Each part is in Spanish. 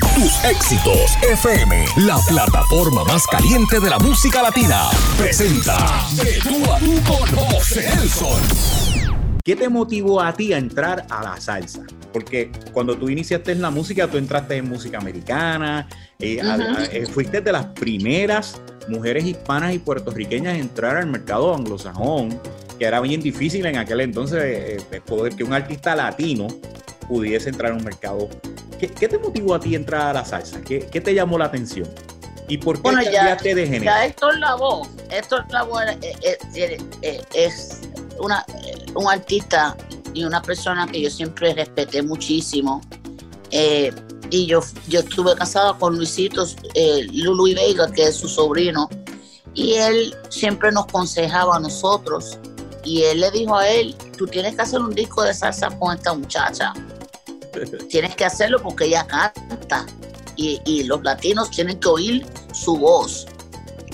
Tus Éxitos FM, la plataforma más caliente de la música latina, presenta De Tú a Tú con José Nelson. ¿Qué te motivó a ti a entrar a la salsa? Porque cuando tú iniciaste en la música, tú entraste en música americana, fuiste de las primeras mujeres hispanas y puertorriqueñas a entrar al mercado anglosajón, que era bien difícil en aquel entonces poder que un artista latino pudiese entrar a un mercado. ¿Qué te motivó a ti a entrar a la salsa? ¿Qué te llamó la atención? ¿Y por qué cambiaste de género? Ya Héctor Lavoe es un artista y una persona que yo siempre respeté muchísimo. Y yo estuve casada con Luisito, Lulu y Vega, que es su sobrino, y él siempre nos aconsejaba a nosotros. Y él le dijo a él, tú tienes que hacer un disco de salsa con esta muchacha. Tienes que hacerlo porque ella canta. Y los latinos tienen que oír su voz.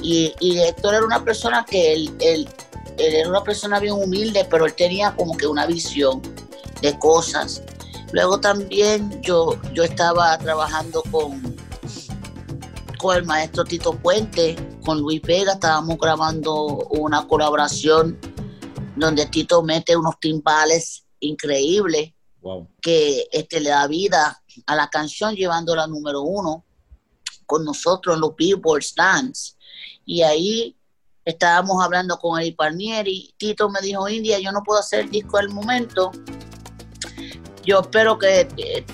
Y Héctor era una persona que él era una persona bien humilde, pero él tenía como que una visión de cosas. Luego también yo estaba trabajando con el maestro Tito Puente, con Luis Vega, estábamos grabando una colaboración donde Tito mete unos timbales increíbles, wow, que le da vida a la canción, llevándola número 1 con nosotros en los Billboard Stands. Y ahí estábamos hablando con Eddie Palmieri. Tito me dijo, India, yo no puedo hacer el disco al momento. Yo espero que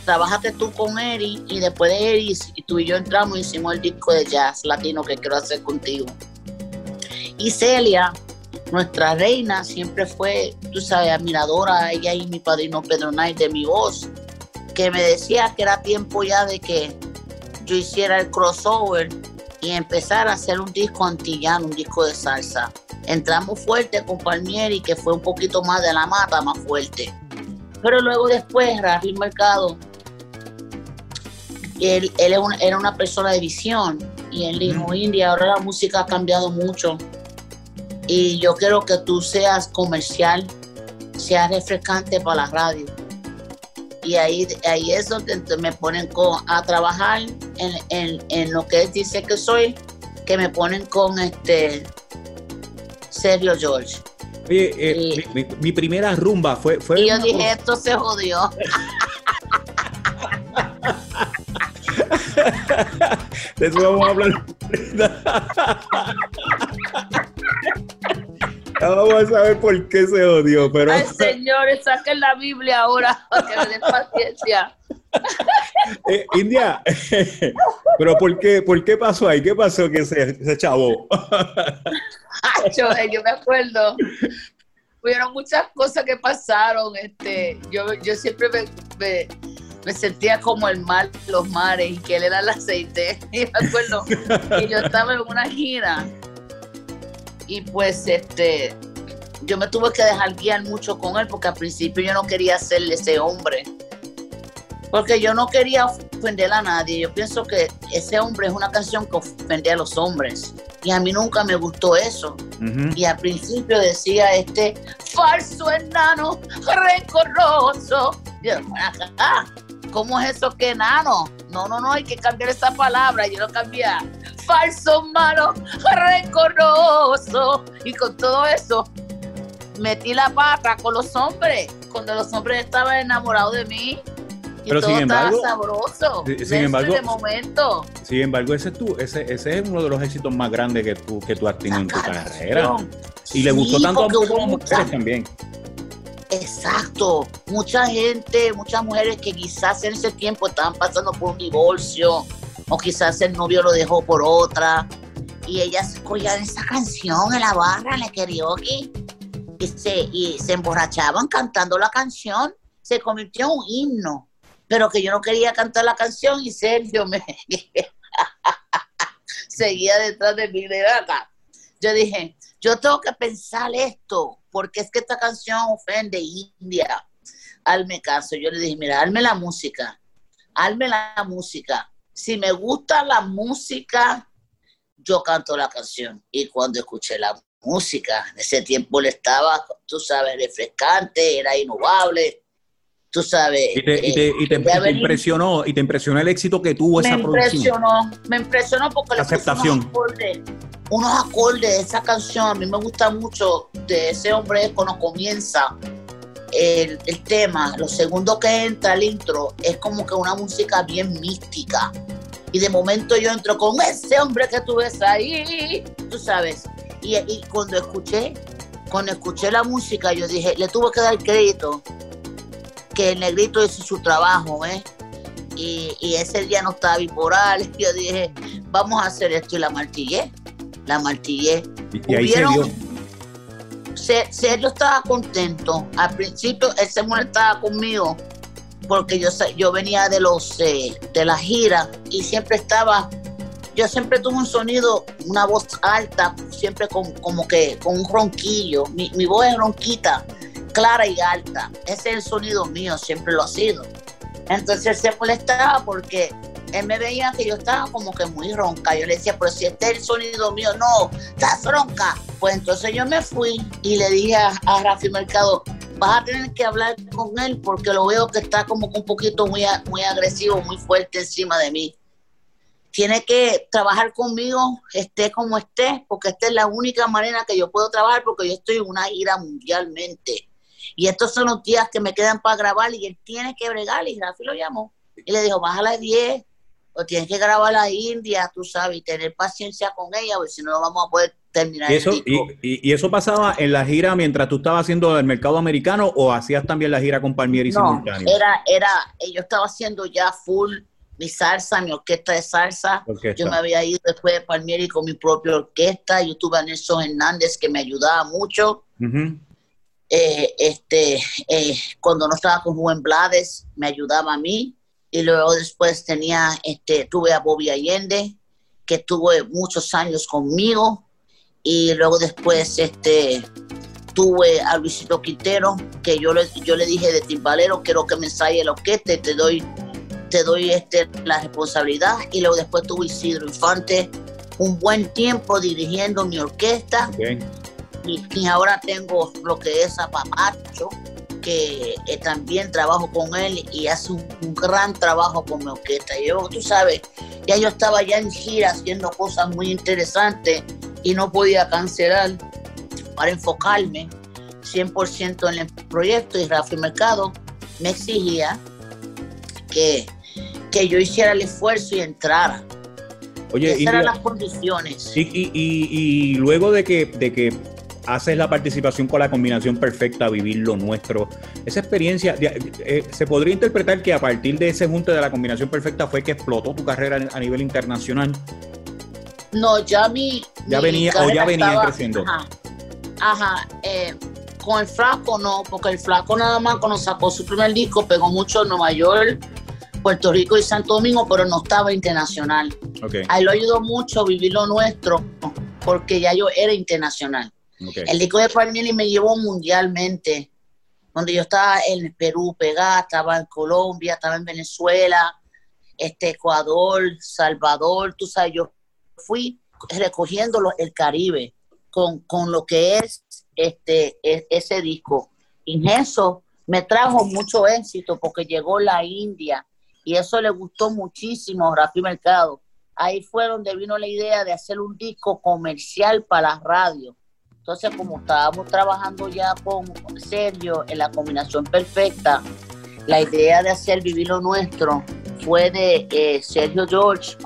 trabajaste tú con Eddie, y después de Eddie, tú y yo entramos y hicimos el disco de jazz latino que quiero hacer contigo. Y Celia, nuestra reina, siempre fue, tú sabes, admiradora, ella y mi padrino Pedro Knight, de mi voz, que me decía que era tiempo ya de que yo hiciera el crossover y empezar a hacer un disco antillano, un disco de salsa. Entramos fuerte con Palmieri, que fue un poquito más de la mata, más fuerte. Pero luego después, Rafi Mercado, él era una persona de visión, y él dijo, India, ahora la música ha cambiado mucho. Y yo quiero que tú seas comercial, seas refrescante para la radio. Y ahí es donde me ponen a trabajar en lo que él dice que soy, que me ponen con Sergio George. Oye, mi primera rumba fue y yo dije, esto se jodió. De eso vamos a hablar. Vamos a saber por qué se odió, pero... Ay, señores, saquen la Biblia ahora para que me den paciencia. India, pero ¿por qué pasó ahí? ¿Qué pasó que se chavó? Yo me acuerdo. Hubieron muchas cosas que pasaron. Yo siempre me sentía como el mar, los mares, y que él era el aceite. Y me acuerdo que yo estaba en una gira. Y pues yo me tuve que dejar guiar mucho con él, porque al principio yo no quería serle ese hombre, porque yo no quería ofender a nadie. Yo pienso que ese hombre es una canción que ofende a los hombres, y a mí nunca me gustó eso. Y al principio decía falso enano, rencoroso. Yo, ¿cómo es eso que enano? No, hay que cambiar esa palabra. Yo lo cambié. Falso, malo, rencoroso. Y con todo eso, metí la pata con los hombres, cuando los hombres estaban enamorados de mí. Y pero todo sin embargo, estaba sabroso. Sin embargo, ese es uno de los éxitos más grandes que tú has tenido en tu carrera. Y le gustó tanto a muchas mujeres también. Exacto. Mucha gente, muchas mujeres que quizás en ese tiempo estaban pasando por un divorcio, o quizás el novio lo dejó por otra, y ellas escuchaban esa canción en la barra, en el karaoke, y se emborrachaban cantando la canción. Se convirtió en un himno, pero que yo no quería cantar la canción, y Sergio me seguía detrás de mí. Yo dije, yo tengo que pensar esto, porque es que esta canción ofende, India. Hazme caso. Yo le dije, mira, hazme la música. Si me gusta la música, yo canto la canción. Y cuando escuché la música, en ese tiempo le estaba, tú sabes, refrescante, era innovable. tú sabes. Y te impresionó el éxito que tuvo esa producción. Me impresionó porque aceptación. Unos acordes de esa canción, a mí me gusta mucho, de ese hombre cuando comienza el tema, lo segundo que entra el intro, es como que una música bien mística. Y de momento yo entro con ese hombre que tú ves ahí, tú sabes. Y cuando escuché la música, yo dije, le tuve que dar crédito que el negrito hizo su trabajo, ¿eh? Y ese día no estaba bipolar, y yo dije, vamos a hacer esto, y la martillé. Y ahí Sergio estaba contento. Al principio ese mujer estaba conmigo porque yo venía de la gira y siempre estaba, yo siempre tuve un sonido, una voz alta, siempre como que con un ronquillo. Mi voz es ronquita, clara y alta. Ese es el sonido mío, siempre lo ha sido. Entonces él se molestaba porque él me veía que yo estaba como que muy ronca. Yo le decía, pero si este es el sonido mío, no, estás ronca. Pues entonces yo me fui y le dije a Rafi Mercado, vas a tener que hablar con él porque lo veo que está como un poquito muy agresivo, muy fuerte encima de mí. Tiene que trabajar conmigo, esté como esté, porque esta es la única manera que yo puedo trabajar porque yo estoy en una gira mundialmente. Y estos son los días que me quedan para grabar y él tiene que bregar. Y Rafi lo llamó y le dijo, baja a las 10. O tienes que grabar la India, tú sabes, y tener paciencia con ella, porque si no, no vamos a poder terminar. ¿Y eso pasaba en la gira mientras tú estabas haciendo el mercado americano o hacías también la gira con Palmieri simultáneo? Yo estaba haciendo ya full mi salsa, mi orquesta de salsa. Yo me había ido después de Palmieri con mi propia orquesta. Yo tuve a Nelson Hernández que me ayudaba mucho. Uh-huh. Cuando no estaba con Juan Blades, me ayudaba a mí. Y luego después tuve a Bobby Allende, que estuvo muchos años conmigo. Y luego después tuve a Luisito Quintero, que yo le dije de timbalero, quiero que me ensaye la orquesta y te doy la responsabilidad. Y luego después tuve a Cidro Infante, un buen tiempo dirigiendo mi orquesta. Okay. Y ahora tengo lo que es a Papacho, que también trabajo con él y hace un gran trabajo con mi orquesta. Yo, tú sabes, ya yo estaba ya en gira haciendo cosas muy interesantes y no podía cancelar para enfocarme 100% en el proyecto, y Rafi Mercado me exigía que yo hiciera el esfuerzo y entrara. Oye, esas eran las condiciones. Y luego de que haces la participación con La Combinación Perfecta, Vivir lo Nuestro. Esa experiencia, se podría interpretar que a partir de ese junte de La Combinación Perfecta fue que explotó tu carrera a nivel internacional. No, ya venía creciendo. Con el Flaco no, porque el Flaco nada más cuando sacó su primer disco pegó mucho en Nueva York, Puerto Rico y Santo Domingo, pero no estaba internacional. Okay. Ahí lo ayudó mucho Vivir lo Nuestro, porque ya yo era internacional. Okay. El disco de Palmieri me llevó mundialmente, donde yo estaba en Perú pegada, estaba en Colombia, estaba en Venezuela, Ecuador, Salvador, tú sabes, yo fui recogiendo el Caribe con lo que es ese disco. Y eso me trajo mucho éxito porque llegó la India y eso le gustó muchísimo a Rafi Mercado. Ahí fue donde vino la idea de hacer un disco comercial para la radio. Entonces, como estábamos trabajando ya con Sergio en La Combinación Perfecta, la idea de hacer Vivir lo Nuestro fue de Sergio George,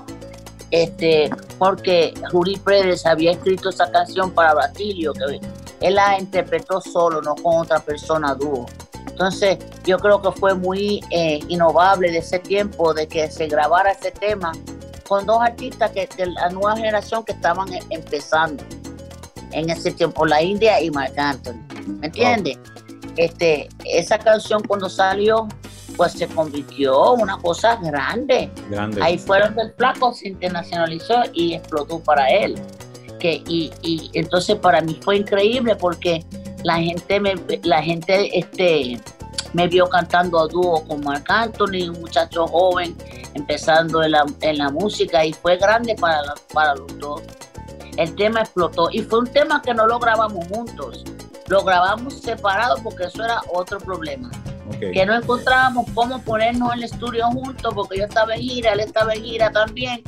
porque Juli Pérez había escrito esa canción para Brasilio, que él la interpretó solo, no con otra persona, dúo. Entonces, yo creo que fue muy innovable de ese tiempo de que se grabara ese tema con dos artistas de la nueva generación que estaban empezando en ese tiempo, la India y Marc Anthony, ¿me entiendes? Wow. Esa canción cuando salió, pues se convirtió en una cosa grande. Ahí fueron del Flaco, se internacionalizó y explotó para él. Y entonces para mí fue increíble porque la gente me vio cantando a dúo con Marc Anthony, un muchacho joven empezando en la música, y fue grande para los dos. El tema explotó y fue un tema que no lo grabamos juntos, lo grabamos separado porque eso era otro problema. Okay. Que no encontrábamos cómo ponernos en el estudio juntos, porque yo estaba en gira, él estaba en gira también,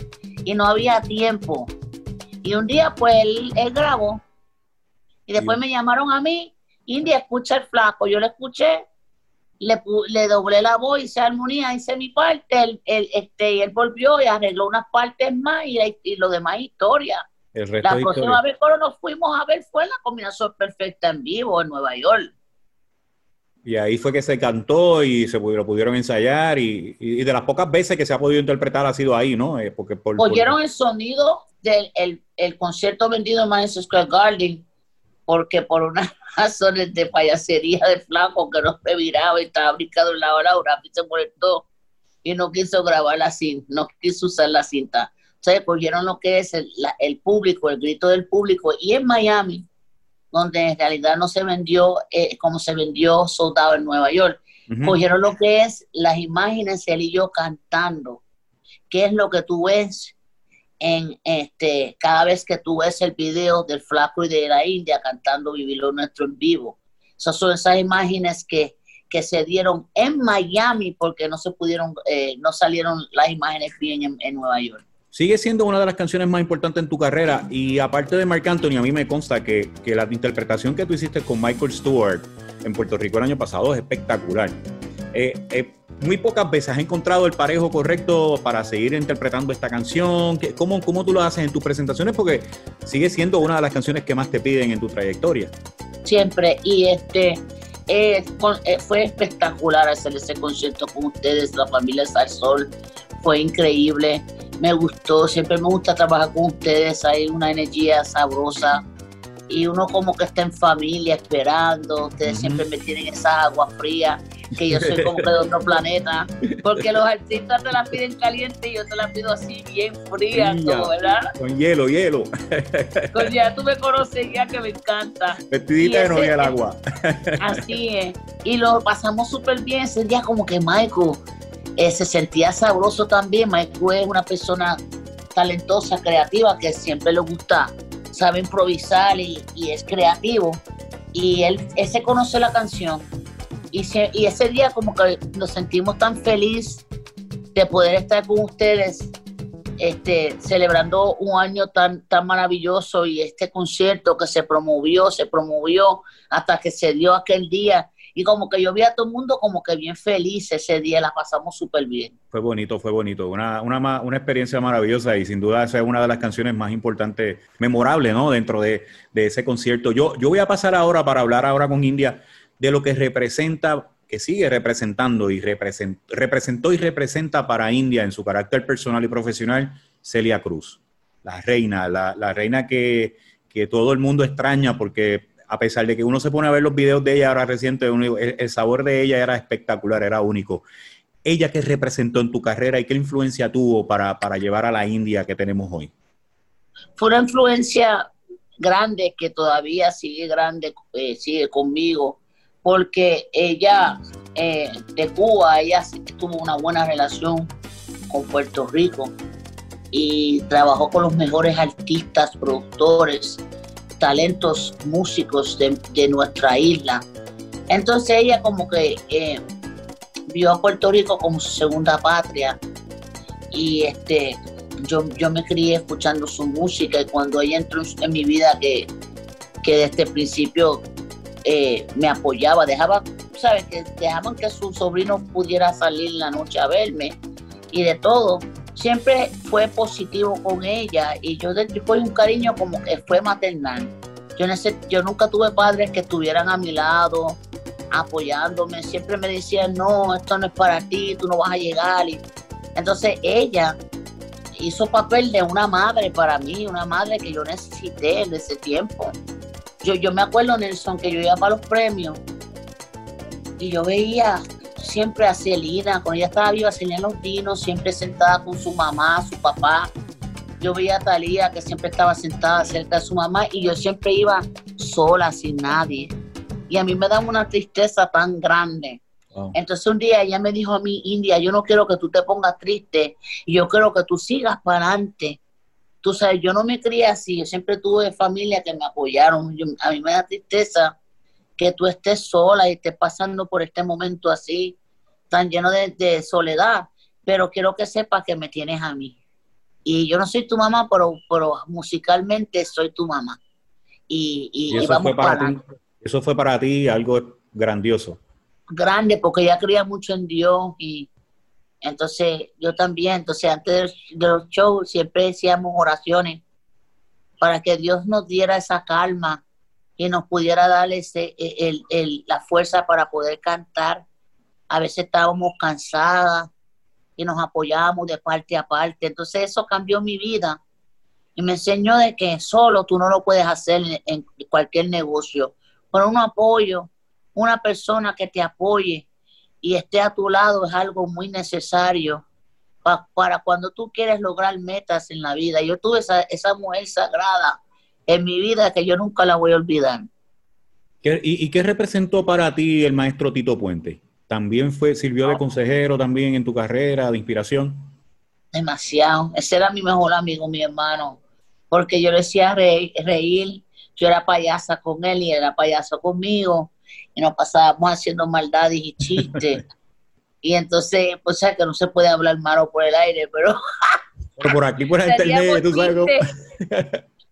y no había tiempo. Y un día, pues, él grabó. Y después me llamaron a mí, India, escucha el flaco. Yo lo escuché, le doblé la voz, hice armonía, hice mi parte, él volvió y arregló unas partes más, y lo demás historia. El resto la próxima historia. Vez cuando nos fuimos a ver fue en La Combinación Perfecta en vivo en Nueva York. Y ahí fue que se cantó y lo pudieron ensayar, y de las pocas veces que se ha podido interpretar ha sido ahí, ¿no? Porque oyeron el sonido del el concierto vendido en Madison Square Garden, porque por unas razones de payasería de flaco que no se viraba y estaba brincado de un lado a lado, Rafi se molestó y no quiso grabar la cinta, no quiso usar la cinta. Entonces cogieron lo que es el público, el grito del público, y en Miami, donde en realidad no se vendió como se vendió Soldado en Nueva York. Uh-huh. Cogieron lo que es las imágenes, él y yo cantando, que es lo que tú ves en cada vez que tú ves el video del flaco y de la India cantando Vivir lo Nuestro en vivo. Esas son esas imágenes que se dieron en Miami, porque no se pudieron, no salieron las imágenes bien en Nueva York. Sigue siendo una de las canciones más importantes en tu carrera, y aparte de Marc Anthony, a mí me consta que la interpretación que tú hiciste con Michael Stewart en Puerto Rico el año pasado es espectacular. Muy pocas veces has encontrado el parejo correcto para seguir interpretando esta canción. ¿Cómo tú lo haces en tus presentaciones? Porque sigue siendo una de las canciones que más te piden en tu trayectoria. Siempre, y fue espectacular hacer ese concierto con ustedes, la familia Salsol, fue increíble. Me gustó, siempre me gusta trabajar con ustedes, hay una energía sabrosa y uno como que está en familia esperando, ustedes siempre me tienen esas aguas frías, que yo soy como que de otro planeta, porque los artistas te las piden caliente y yo te las pido así bien fría, todo, ¿verdad? Con hielo. Pues ya tú me conoces, ya que me encanta. Vestidita de novia al agua. Así es, y lo pasamos súper bien ese día, como que Michael... se sentía sabroso también. Michael es una persona talentosa, creativa, que siempre le gusta, sabe improvisar y es creativo, y él se conoce la canción, y ese día como que nos sentimos tan feliz de poder estar con ustedes celebrando un año tan maravilloso, y este concierto que se promovió hasta que se dio aquel día. Y como que yo vi a todo el mundo como que bien feliz ese día, la pasamos súper bien. Fue bonito. Una experiencia maravillosa, y sin duda esa es una de las canciones más importantes, memorable, ¿no? Dentro de ese concierto. Yo voy a pasar ahora para hablar ahora con India de lo que representa, que sigue representando y representa para India en su carácter personal y profesional, Celia Cruz. La reina que todo el mundo extraña, porque... A pesar de que uno se pone a ver los videos de ella ahora reciente, el sabor de ella era espectacular, era único. ¿Ella qué representó en tu carrera y qué influencia tuvo para llevar a la India que tenemos hoy? Fue una influencia grande que todavía sigue grande, sigue conmigo, porque ella de Cuba, ella sí tuvo una buena relación con Puerto Rico y trabajó con los mejores artistas, productores, talentos músicos de nuestra isla. Entonces ella como que vio a Puerto Rico como su segunda patria, y yo me crié escuchando su música, y cuando ella entró en mi vida, que desde el principio me apoyaba, dejaban que su sobrino pudiera salir en la noche a verme y de todo. Siempre fue positivo con ella, y yo fue un cariño como que fue maternal. Yo nunca tuve padres que estuvieran a mi lado, apoyándome. Siempre me decían, no, esto no es para ti, tú no vas a llegar. Entonces ella hizo papel de una madre para mí, una madre que yo necesité en ese tiempo. Yo me acuerdo, Nelson, que yo iba para los premios y yo veía... Siempre a Celina, cuando ella estaba viva, Celina Londino, siempre sentada con su mamá, su papá. Yo veía a Talía, que siempre estaba sentada cerca de su mamá, y yo siempre iba sola, sin nadie. Y a mí me daba una tristeza tan grande. Oh. Entonces un día ella me dijo a mí, India, yo no quiero que tú te pongas triste, y yo quiero que tú sigas para adelante. Tú sabes, yo no me crié así, yo siempre tuve familia que me apoyaron. A mí me da tristeza que tú estés sola y estés pasando por este momento así, tan lleno de soledad, pero quiero que sepas que me tienes a mí. Y yo no soy tu mamá, pero musicalmente soy tu mamá. Y eso vamos para ti. Eso fue para ti algo grandioso. Grande, porque ella creía mucho en Dios y entonces yo también. Entonces antes de los shows siempre decíamos oraciones para que Dios nos diera esa calma y nos pudiera dar la fuerza para poder cantar. A veces estábamos cansadas y nos apoyábamos de parte a parte. Entonces eso cambió mi vida y me enseñó de que solo tú no lo puedes hacer en cualquier negocio. Con un apoyo, una persona que te apoye y esté a tu lado es algo muy necesario para cuando tú quieres lograr metas en la vida. Yo tuve esa mujer sagrada en mi vida que yo nunca la voy a olvidar. ¿Y qué representó para ti el maestro Tito Puente? ¿También sirvió de consejero también en tu carrera, de inspiración? Demasiado. Ese era mi mejor amigo, mi hermano. Porque yo le decía reír. Yo era payasa con él y era payaso conmigo. Y nos pasábamos haciendo maldades y chistes. Y entonces, pues, sabes que no se puede hablar malo por el aire, pero... pero por aquí, por el internet, tú sabes cómo...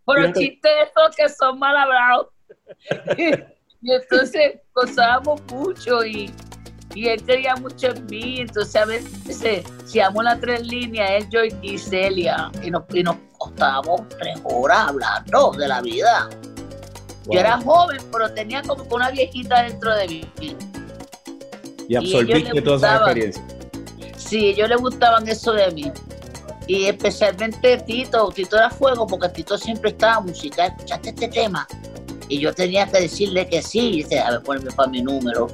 pero chistes esos que son mal hablados. Y entonces, gozábamos mucho y él quería mucho en mí. Entonces, a veces, si amo las tres líneas, él, yo y Celia, y nos costábamos 3 horas hablando de la vida. Wow. Yo era joven, pero tenía como una viejita dentro de mí. Y absorbiste toda esa experiencia. Sí, ellos le gustaban eso de mí. Y especialmente Tito era fuego, porque Tito siempre estaba musical. ¿Escuchaste este tema? Y yo tenía que decirle que sí. Y dice, a ver, ponme para mi número.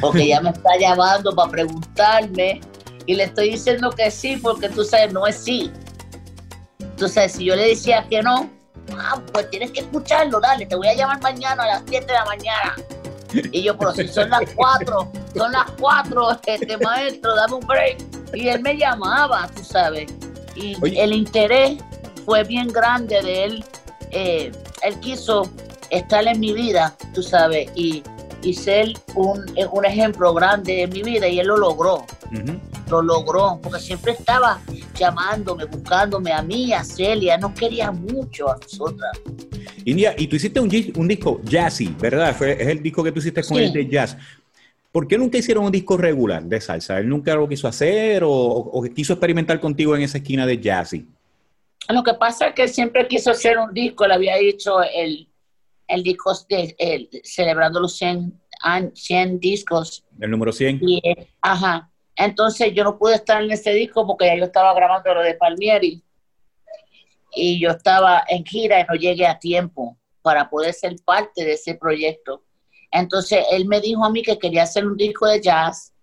Porque ya me está llamando para preguntarme. Y le estoy diciendo que sí, porque tú sabes, no es sí. Entonces, si yo le decía que no, pues tienes que escucharlo, dale, te voy a llamar mañana a las 7 de la mañana. Y yo, pero si son las 4, son las 4, maestro, dame un break. Y él me llamaba, tú sabes. Y oye, el interés fue bien grande de él. Él quiso estar en mi vida, tú sabes, y ser un ejemplo grande en mi vida, y él lo logró. Uh-huh. Lo logró, porque siempre estaba llamándome, buscándome a mí, a Celia. No quería mucho a nosotras. India, y tú hiciste un disco jazzy, ¿verdad? Es el disco que tú hiciste con él de jazz. ¿Por qué nunca hicieron un disco regular de salsa? ¿Él nunca lo quiso hacer o quiso experimentar contigo en esa esquina de jazzy? Lo que pasa es que él siempre quiso hacer un disco. Le había hecho el disco de celebrando los 100 discos. El número 100. Y, ajá. Entonces yo no pude estar en ese disco porque ya yo estaba grabando lo de Palmieri y yo estaba en gira y no llegué a tiempo para poder ser parte de ese proyecto. Entonces él me dijo a mí que quería hacer un disco de jazz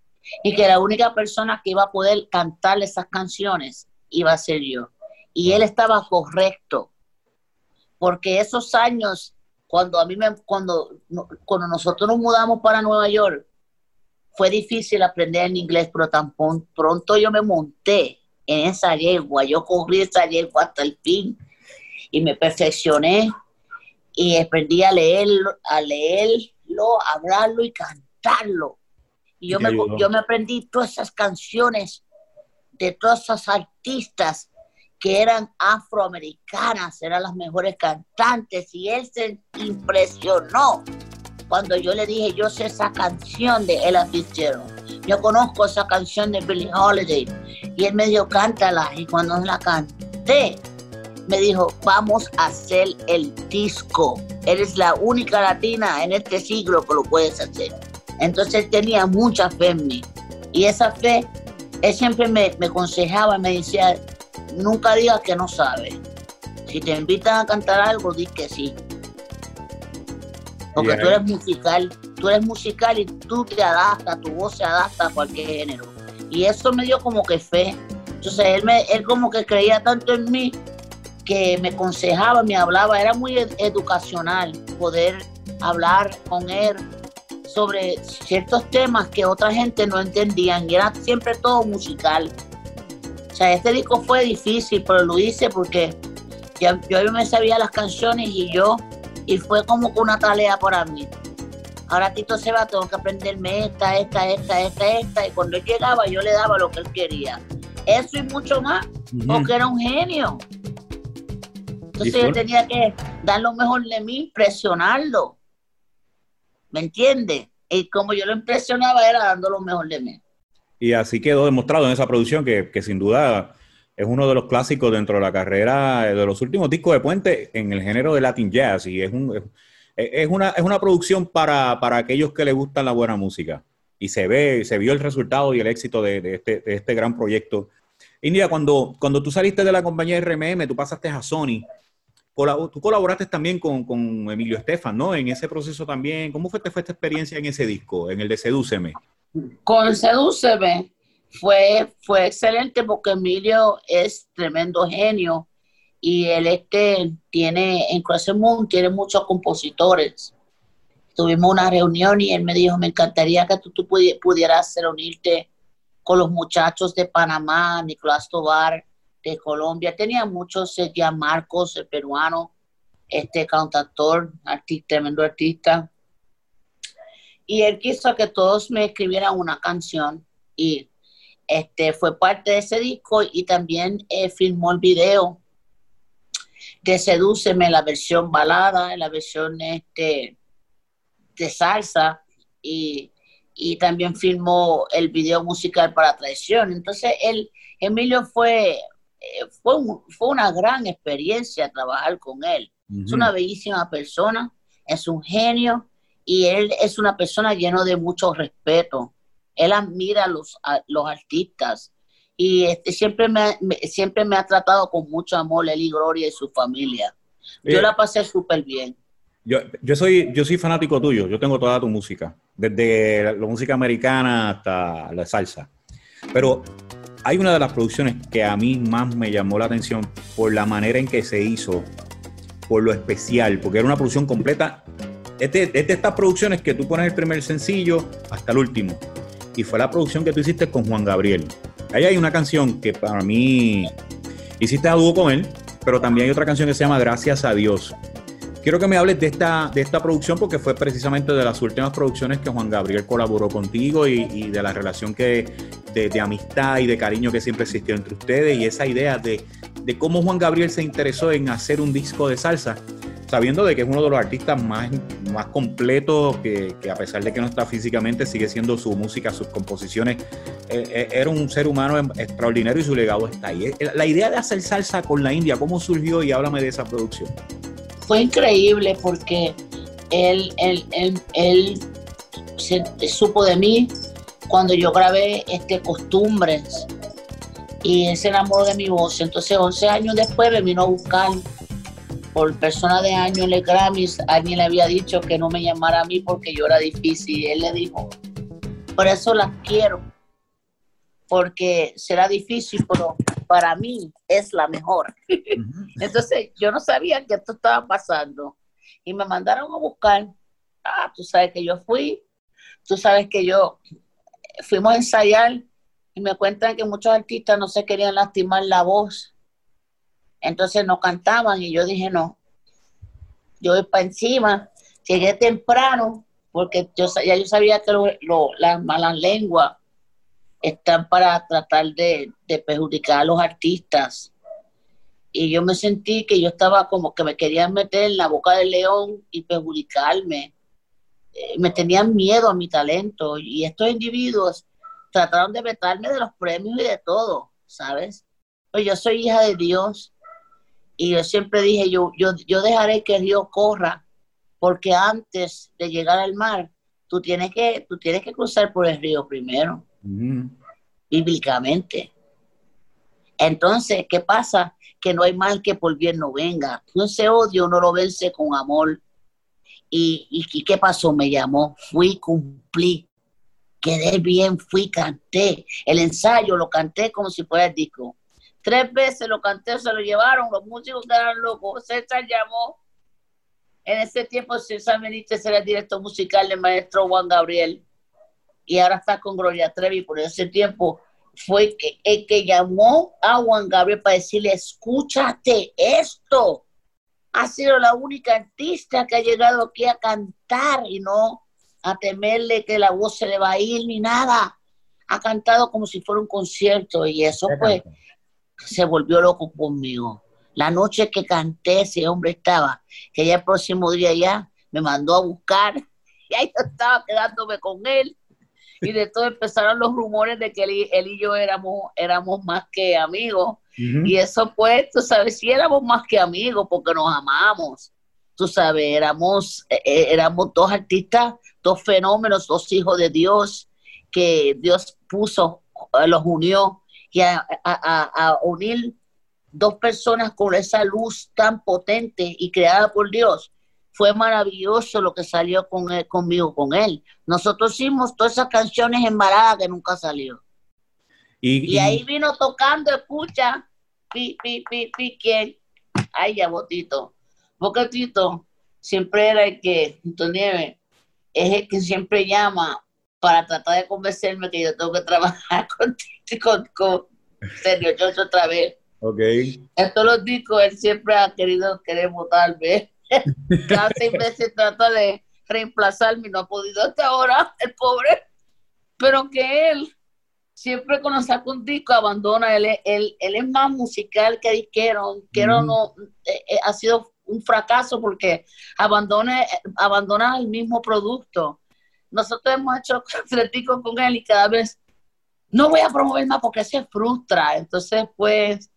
y que la única persona que iba a poder cantar esas canciones iba a ser yo. Y él estaba correcto, porque esos años, cuando nosotros nos mudamos para Nueva York, fue difícil aprender en inglés, pero tan pronto yo me monté en esa yegua. Yo corrí esa yegua hasta el fin y me perfeccioné y aprendí a leerlo, a hablarlo y cantarlo. Y yo me aprendí todas esas canciones de todas esas artistas que eran afroamericanas, eran las mejores cantantes, y él se impresionó. Cuando yo le dije, yo sé esa canción de Ella Fitzgerald, yo conozco esa canción de Billie Holiday, y él me dijo, cántala, y cuando la canté, me dijo, vamos a hacer el disco, eres la única latina en este siglo que lo puedes hacer. Entonces tenía mucha fe en mí, y esa fe, él siempre me aconsejaba, me decía, nunca digas que no sabes, si te invitan a cantar algo, di que sí. Porque tú eres musical y tú te adaptas, tu voz se adapta a cualquier género. Y eso me dio como que fe. Entonces él como que creía tanto en mí que me aconsejaba, me hablaba. Era muy educacional poder hablar con él sobre ciertos temas que otra gente no entendían. Y era siempre todo musical. O sea, este disco fue difícil, pero lo hice porque yo me sabía las canciones y fue como una tarea para mí. ahora Tito se va, tengo que aprenderme esta, y cuando él llegaba yo le daba lo que él quería. Eso y mucho más, porque era un genio. Entonces yo tenía que dar lo mejor de mí, impresionarlo, ¿me entiendes? Y como yo lo impresionaba era dando lo mejor de mí. Y así quedó demostrado en esa producción que sin duda es uno de los clásicos dentro de la carrera, de los últimos discos de Puente en el género de Latin Jazz. Y es una producción para aquellos que les gusta la buena música. Y se vio el resultado y el éxito de este gran proyecto. India, cuando tú saliste de la compañía RMM, tú pasaste a Sony. Tú colaboraste también con Emilio Estefan, ¿no? En ese proceso también. ¿Cómo fue esta experiencia en ese disco, en el de Sedúceme? Con Sedúceme fue excelente porque Emilio es tremendo genio y él tiene, en Cross Moon tiene muchos compositores. Tuvimos una reunión y él me dijo, me encantaría que tú pudieras reunirte con los muchachos de Panamá, Nicolás Tobar, de Colombia. Tenía muchos, ya Marcos, el peruano, cantautor, tremendo artista. Y él quiso que todos me escribieran una canción y fue parte de ese disco y también filmó el video de Sedúceme, la versión balada, la versión de salsa y también filmó el video musical para Traición. Entonces Emilio fue una gran experiencia trabajar con él. Es una bellísima persona, es un genio y él es una persona llena de mucho respeto. Él admira a los artistas y siempre me ha tratado con mucho amor, él y Gloria y su familia. Yo la pasé súper bien. Yo soy fanático tuyo, yo tengo toda tu música, desde la música americana hasta la salsa. Pero hay una de las producciones que a mí más me llamó la atención por la manera en que se hizo, por lo especial, porque era una producción completa. Es de estas producciones que tú pones el primer sencillo hasta el último. Y fue la producción que tú hiciste con Juan Gabriel. Ahí hay una canción que para mí hiciste a dúo con él, pero también hay otra canción que se llama Gracias a Dios. Quiero que me hables de esta producción porque fue precisamente de las últimas producciones que Juan Gabriel colaboró contigo y de la relación de amistad y de cariño que siempre existió entre ustedes y esa idea de cómo Juan Gabriel se interesó en hacer un disco de salsa, sabiendo de que es uno de los artistas más completos, que a pesar de que no está físicamente, sigue siendo su música, sus composiciones. Era un ser humano extraordinario y su legado está ahí. La idea de hacer salsa con la India, ¿cómo surgió? Y háblame de esa producción. Fue increíble porque él se supo de mí cuando yo grabé Costumbres y él se enamoró de mi voz. Entonces, 11 años después me vino a buscar por persona de año en el Grammys. Alguien le había dicho que no me llamara a mí porque yo era difícil. Y él le dijo, por eso las quiero, porque será difícil, pero para mí es la mejor. Entonces yo no sabía que esto estaba pasando. Y me mandaron a buscar. Tú sabes que yo fui. Tú sabes que yo fuimos a ensayar y me cuentan que muchos artistas no se querían lastimar la voz. Entonces no cantaban y yo dije no, yo voy para encima. Llegué temprano porque yo sabía que las malas lenguas están para tratar de perjudicar a los artistas. Y yo me sentí que yo estaba como que me querían meter en la boca del león y perjudicarme. Me tenían miedo a mi talento y estos individuos trataron de vetarme de los premios y de todo, ¿sabes? Pues yo soy hija de Dios. Y yo siempre dije, yo dejaré que el río corra, porque antes de llegar al mar, tú tienes que cruzar por el río primero, bíblicamente. Entonces, ¿qué pasa? Que no hay mal que por bien no venga. No se odia, uno lo vence con amor. ¿Y qué pasó? Me llamó, fui, cumplí, quedé bien, fui, canté. El ensayo lo canté como si fuera el disco. 3 veces lo canté, se lo llevaron, los músicos quedaron locos. César llamó. En ese tiempo César Benítez era el director musical del maestro Juan Gabriel y ahora está con Gloria Trevi. Por ese tiempo fue el que llamó a Juan Gabriel para decirle, escúchate esto. Ha sido la única artista que ha llegado aquí a cantar y no a temerle que la voz se le va a ir ni nada. Ha cantado como si fuera un concierto y eso pues se volvió loco conmigo. La noche que canté, ese hombre estaba, que ya el próximo día ya me mandó a buscar y ahí yo estaba quedándome con él. Y de todo empezaron los rumores de que él y yo éramos más que amigos. Y eso pues, tú sabes, sí éramos más que amigos porque nos amamos. Tú sabes, éramos dos artistas, dos fenómenos, dos hijos de Dios, que Dios puso, los unió y a unir dos personas con esa luz tan potente y creada por Dios. Fue maravilloso lo que salió con él, conmigo, con él. Nosotros hicimos todas esas canciones en balada que nunca salió. Y ahí vino tocando, escucha, pi, pi, pi, pi, ¿quién? Ay, ya Tito. Porque Tito siempre era el que, Nieves, es el que siempre llama para tratar de convencerme que yo tengo que trabajar con Sergio George otra vez. Okay. Esto lo digo, él siempre ha querido votarme. Cada 6 veces trata de reemplazarme y no ha podido hasta ahora, el pobre. Pero que él siempre cuando saca un disco abandona, él es más musical que disquero. Disquero no, ha sido un fracaso porque abandona el mismo producto. Nosotros hemos hecho 3 discos con él y cada vez no voy a promover más porque se frustra. Entonces pues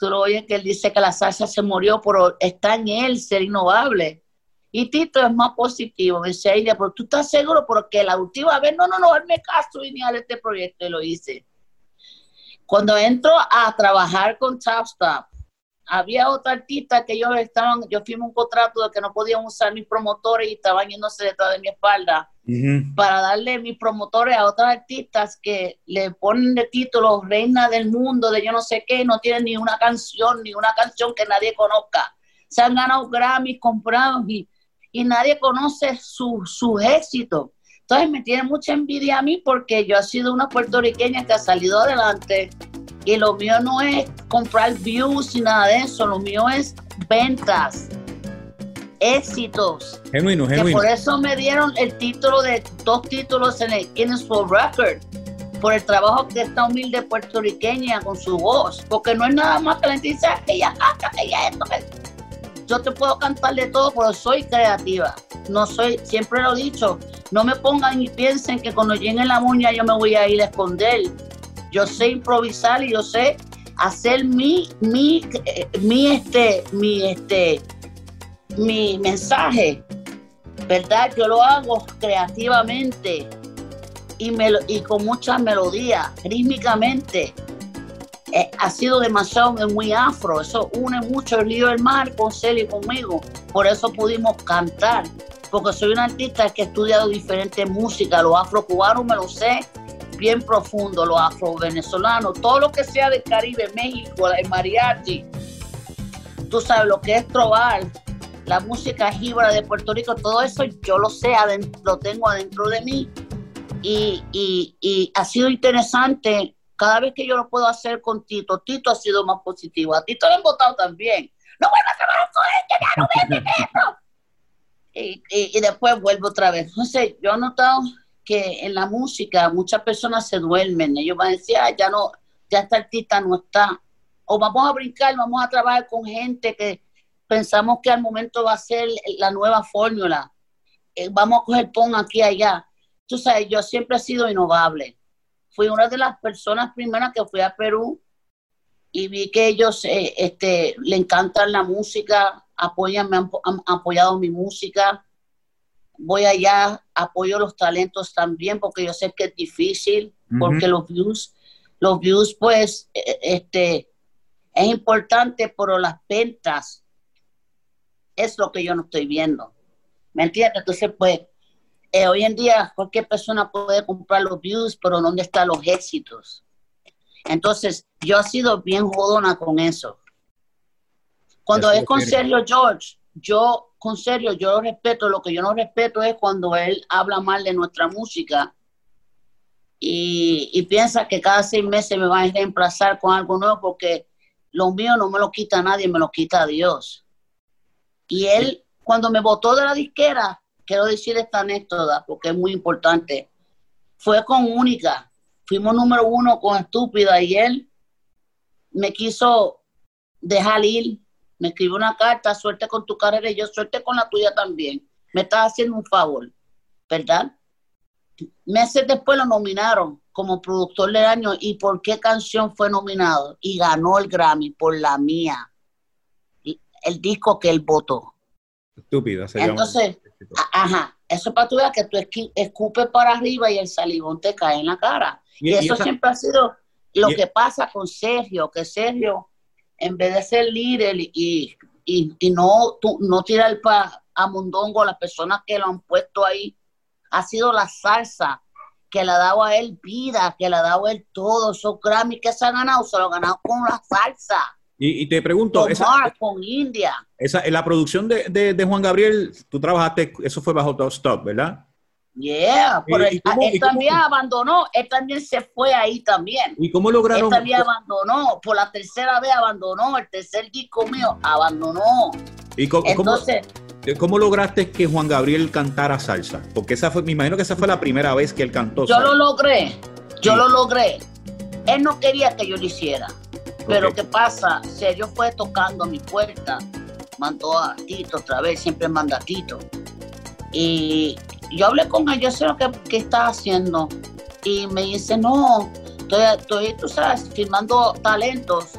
tú lo oyes que él dice que la salsa se murió, pero está en él ser innovable. Y Tito es más positivo. Me dice, Aida, pero tú estás seguro porque la última vez, no, hazme caso y ni a este proyecto. Y lo hice. Cuando entro a trabajar con TopStop, había otra artista que yo firmé un contrato de que no podían usar mis promotores y estaban yéndose detrás de mi espalda para darle mis promotores a otras artistas que le ponen de título reina del mundo, de yo no sé qué, y no tienen ni una canción que nadie conozca. Se han ganado Grammys comprados y nadie conoce sus éxitos. Entonces me tiene mucha envidia a mí porque yo he sido una puertorriqueña que ha salido adelante. Y lo mío no es comprar views y nada de eso. Lo mío es ventas, éxitos. Genuino. Por eso me dieron el título de 2 títulos en el Guinness World Record. Por el trabajo que esta humilde puertorriqueña con su voz. Porque no es nada más que la entidad que ella canta, que ella esto. Yo te puedo cantar de todo, pero soy creativa. No soy, siempre lo he dicho. No me pongan y piensen que cuando llegue la muña yo me voy a ir a esconder. Yo sé improvisar y yo sé hacer mi mensaje, ¿verdad? Yo lo hago creativamente y con mucha melodía, rítmicamente. Ha sido demasiado muy afro, eso une mucho el lío del mar con Celia y conmigo. Por eso pudimos cantar, porque soy un artista que he estudiado diferentes músicas, los afrocubanos me lo sé bien profundo, los afro-venezolanos, todo lo que sea del Caribe, México, el mariachi, tú sabes lo que es trobar, la música jíbara de Puerto Rico, todo eso yo lo sé, lo tengo adentro de mí y ha sido interesante cada vez que yo lo puedo hacer con Tito. Tito ha sido más positivo, a Tito lo han votado también, no vuelvas a trabajar con él, que ya no vende eso. Y después vuelvo otra vez. Entonces yo he notado que en la música muchas personas se duermen. Ellos van a decir, ya este artista no está. O vamos a brincar, vamos a trabajar con gente que pensamos que al momento va a ser la nueva fórmula. Vamos a coger pon aquí, allá. Tú sabes, yo siempre he sido innovable. Fui una de las personas primeras que fui a Perú y vi que ellos le encantan la música, han apoyado mi música. Voy allá, apoyo los talentos también, porque yo sé que es difícil, porque los views pues, es importante, pero las ventas es lo que yo no estoy viendo, ¿me entiendes? Entonces, pues, hoy en día cualquier persona puede comprar los views, pero ¿dónde están los éxitos? Entonces, yo he sido bien jodona con eso. Cuando es con Sergio George, yo lo respeto. Lo que yo no respeto es cuando él habla mal de nuestra música y piensa que cada 6 meses me van a reemplazar con algo nuevo, porque lo mío no me lo quita nadie, me lo quita Dios. Y él, cuando me botó de la disquera, quiero decir esta anécdota porque es muy importante. Fue con Única. Fuimos número 1 con Estúpida y él me quiso dejar ir. Me escribió una carta, suerte con tu carrera, y yo, suerte con la tuya también. Me estás haciendo un favor, ¿verdad? Meses después lo nominaron como productor del año. ¿Y por qué canción fue nominado? Y ganó el Grammy por La Mía, el disco que él votó. Estúpida se llama. Entonces, ajá, eso es para tú veas que tú escupes para arriba y el salivón te cae en la cara. Y eso siempre ha sido lo que pasa con Sergio, que Sergio, en vez de ser líder y no tirar a mondongo a las personas que lo han puesto ahí, ha sido la salsa que le ha dado a él vida, que le ha dado a él todo. Esos Grammys que se han ganado, se lo han ganado con la salsa. Y te pregunto, con India. En la producción de Juan Gabriel, tú trabajaste, eso fue bajo TopStop, ¿verdad? Yeah, pero él también abandonó, él también se fue ahí también. ¿Y cómo lograron? Él también abandonó, por la tercera vez abandonó, el tercer disco mío abandonó. ¿Cómo lograste que Juan Gabriel cantara salsa? Porque esa fue, me imagino que esa fue la primera vez que él cantó salsa. Yo lo logré. Él no quería que yo lo hiciera. Pero ¿qué pasa? Sergio fue tocando a mi puerta, mandó a Tito otra vez, siempre manda a Tito. Y yo hablé con él, yo sé lo que está haciendo. Y me dice, no, estoy, tú sabes, filmando talentos.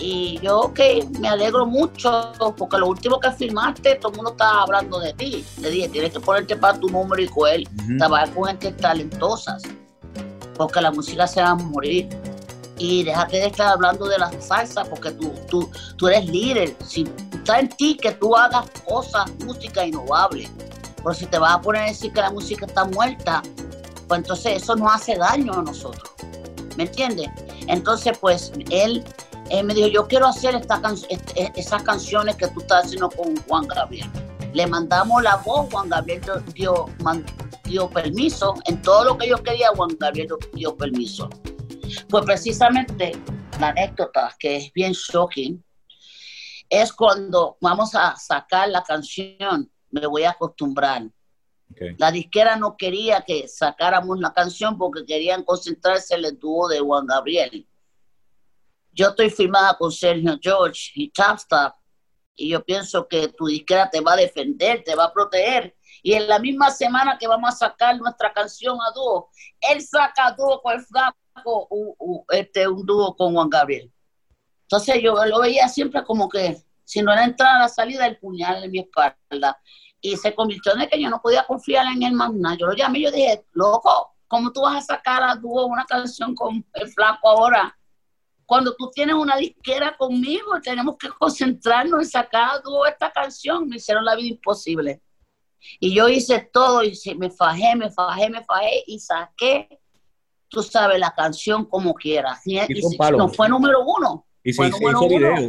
Y yo, ok, me alegro mucho, porque lo último que filmaste, todo el mundo estaba hablando de ti. Le dije, tienes que ponerte para tu número y con él, trabajar con gente talentosa, porque la música se va a morir. Y déjate de estar hablando de la salsa, porque tú eres líder. Si está en ti que tú hagas cosas, música innovable. Pero si te vas a poner a decir que la música está muerta, pues entonces eso nos hace daño a nosotros. ¿Me entiendes? Entonces, pues, él me dijo, yo quiero hacer esas canciones que tú estás haciendo con Juan Gabriel. Le mandamos la voz, Juan Gabriel dio permiso. En todo lo que yo quería, Juan Gabriel dio permiso. Pues precisamente la anécdota, que es bien shocking, es cuando vamos a sacar la canción, me voy a acostumbrar. Okay. La disquera no quería que sacáramos la canción porque querían concentrarse en el dúo de Juan Gabriel. Yo estoy firmada con Sergio George y TopStop, y yo pienso que tu disquera te va a defender, te va a proteger. Y en la misma semana que vamos a sacar nuestra canción a dúo, él saca a dúo con el flaco, un dúo con Juan Gabriel. Entonces yo lo veía siempre como que, si no era entrada a la salida, el puñal en mi espalda. Y se convirtió en el que yo no podía confiar en él más nada. Yo lo llamé y yo dije, loco, ¿cómo tú vas a sacar a dúo una canción con el flaco ahora? Cuando tú tienes una disquera conmigo, tenemos que concentrarnos en sacar a dúo esta canción. Me hicieron la vida imposible. Y yo hice todo, y me fajé, y saqué, tú sabes, la canción como quieras. No fue número 1.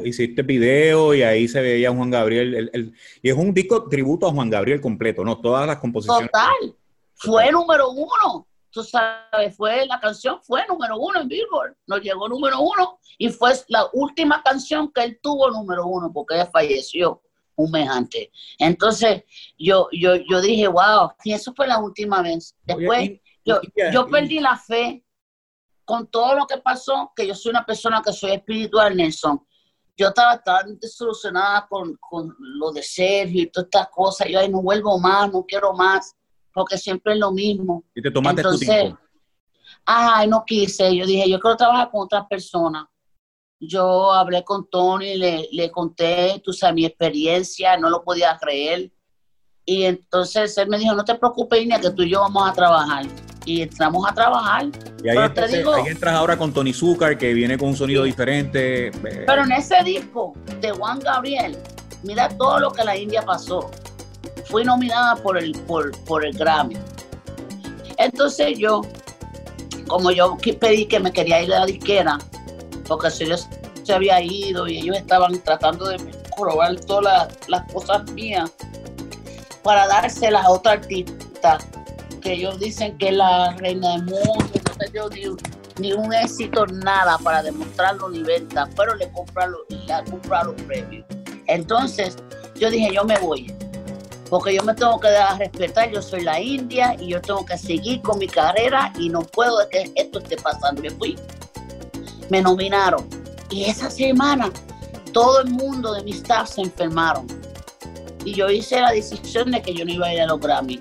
Hiciste video, y ahí se veía Juan Gabriel. Y es un disco tributo a Juan Gabriel completo, ¿no? Todas las composiciones. Total. Fue número 1. Tú sabes, la canción fue número 1 en Billboard. Nos llegó número 1 y fue la última canción que él tuvo número 1 porque ella falleció un mes antes. Entonces yo dije, wow, y eso fue la última vez. Después yo perdí la fe con todo lo que pasó, que yo soy una persona que soy espiritual, Nelson. Yo estaba tan desilusionada con lo de Sergio y todas estas cosas. Yo ahí no vuelvo más, no quiero más, porque siempre es lo mismo. Y te tomaste tu tiempo. Ay, no quise. Yo dije, yo quiero trabajar con otras personas. Yo hablé con Tony, le conté, tú sabes, mi experiencia, no lo podía creer. Y entonces él me dijo, no te preocupes, Inés, que tú y yo vamos a trabajar. Y entramos a trabajar. Y ahí, ahí entras ahora con Tony Sucar, que viene con un sonido diferente. Pero en ese disco de Juan Gabriel, mira todo lo que la India pasó. Fui nominada por el Grammy. Entonces yo, como yo pedí que me quería ir de la disquera, porque si yo se había ido y ellos estaban tratando de robar todas las cosas mías para dárselas a otra artista, que ellos dicen que es la reina del mundo. Entonces yo digo, ni un éxito, nada, para demostrarlo ni venta, pero le compraron los premios. Entonces yo dije, yo me voy. porque yo me tengo que dar a respetar, yo soy la india y yo tengo que seguir con mi carrera y no puedo que esto esté pasando. Me fui, me nominaron y esa semana todo el mundo de mi staff se enfermaron y yo hice la decisión de que yo no iba a ir a los Grammy,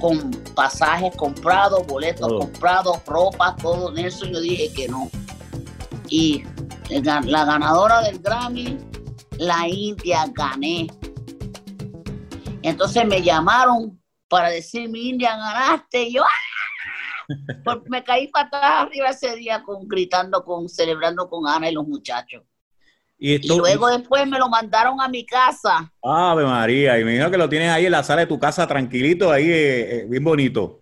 con pasajes comprados, boletos comprados, ropa, todo. Nelson, yo dije que no. Y la ganadora del Grammy, la India, gané. Entonces me llamaron para decir, mi India, ganaste. Y yo, ¡ah! Porque me caí patada arriba ese día celebrando con Ana y los muchachos. Y luego después me lo mandaron a mi casa. Ave María, y me dijo que lo tienes ahí en la sala de tu casa, tranquilito, ahí bien bonito.